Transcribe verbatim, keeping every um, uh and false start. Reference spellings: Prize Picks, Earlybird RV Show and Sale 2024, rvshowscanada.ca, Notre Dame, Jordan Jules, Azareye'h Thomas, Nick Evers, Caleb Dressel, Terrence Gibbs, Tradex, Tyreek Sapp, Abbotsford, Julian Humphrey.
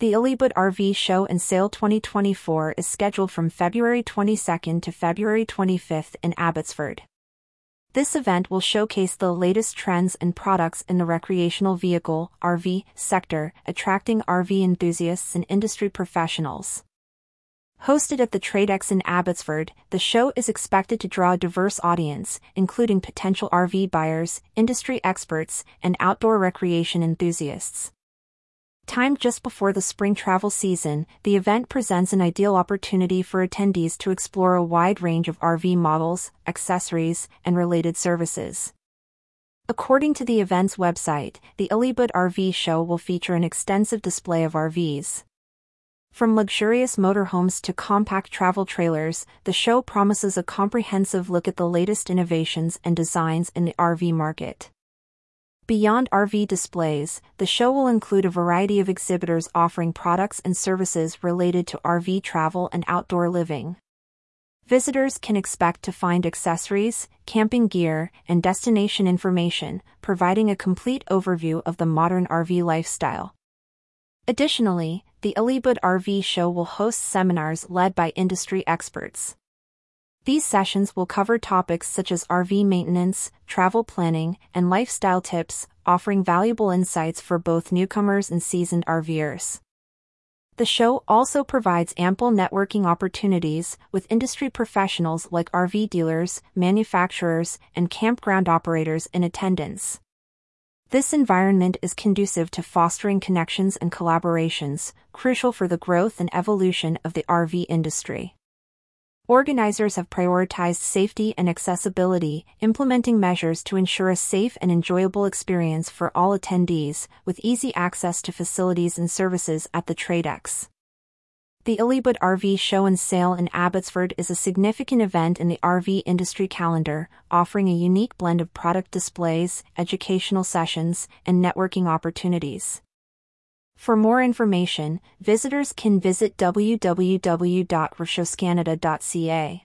The Earlybird R V Show and Sale twenty twenty-four is scheduled from February twenty-second to February twenty-fifth in Abbotsford. This event will showcase the latest trends and products in the recreational vehicle (R V) sector, attracting R V enthusiasts and industry professionals. Hosted at the Tradex in Abbotsford, the show is expected to draw a diverse audience, including potential R V buyers, industry experts, and outdoor recreation enthusiasts. Timed just before the spring travel season, the event presents an ideal opportunity for attendees to explore a wide range of R V models, accessories, and related services. According to the event's website, the Earlybird R V Show will feature an extensive display of R Vs. From luxurious motorhomes to compact travel trailers, the show promises a comprehensive look at the latest innovations and designs in the R V market. Beyond R V displays, the show will include a variety of exhibitors offering products and services related to R V travel and outdoor living. Visitors can expect to find accessories, camping gear, and destination information, providing a complete overview of the modern R V lifestyle. Additionally, the Earlybird R V Show will host seminars led by industry experts. These sessions will cover topics such as R V maintenance, travel planning, and lifestyle tips, offering valuable insights for both newcomers and seasoned RVers. The show also provides ample networking opportunities with industry professionals like R V dealers, manufacturers, and campground operators in attendance. This environment is conducive to fostering connections and collaborations, crucial for the growth and evolution of the R V industry. Organizers have prioritized safety and accessibility, implementing measures to ensure a safe and enjoyable experience for all attendees, with easy access to facilities and services at the Tradex. The Earlybird R V Show and Sale in Abbotsford is a significant event in the R V industry calendar, offering a unique blend of product displays, educational sessions, and networking opportunities. For more information, visitors can visit w w w dot r v shows canada dot c a.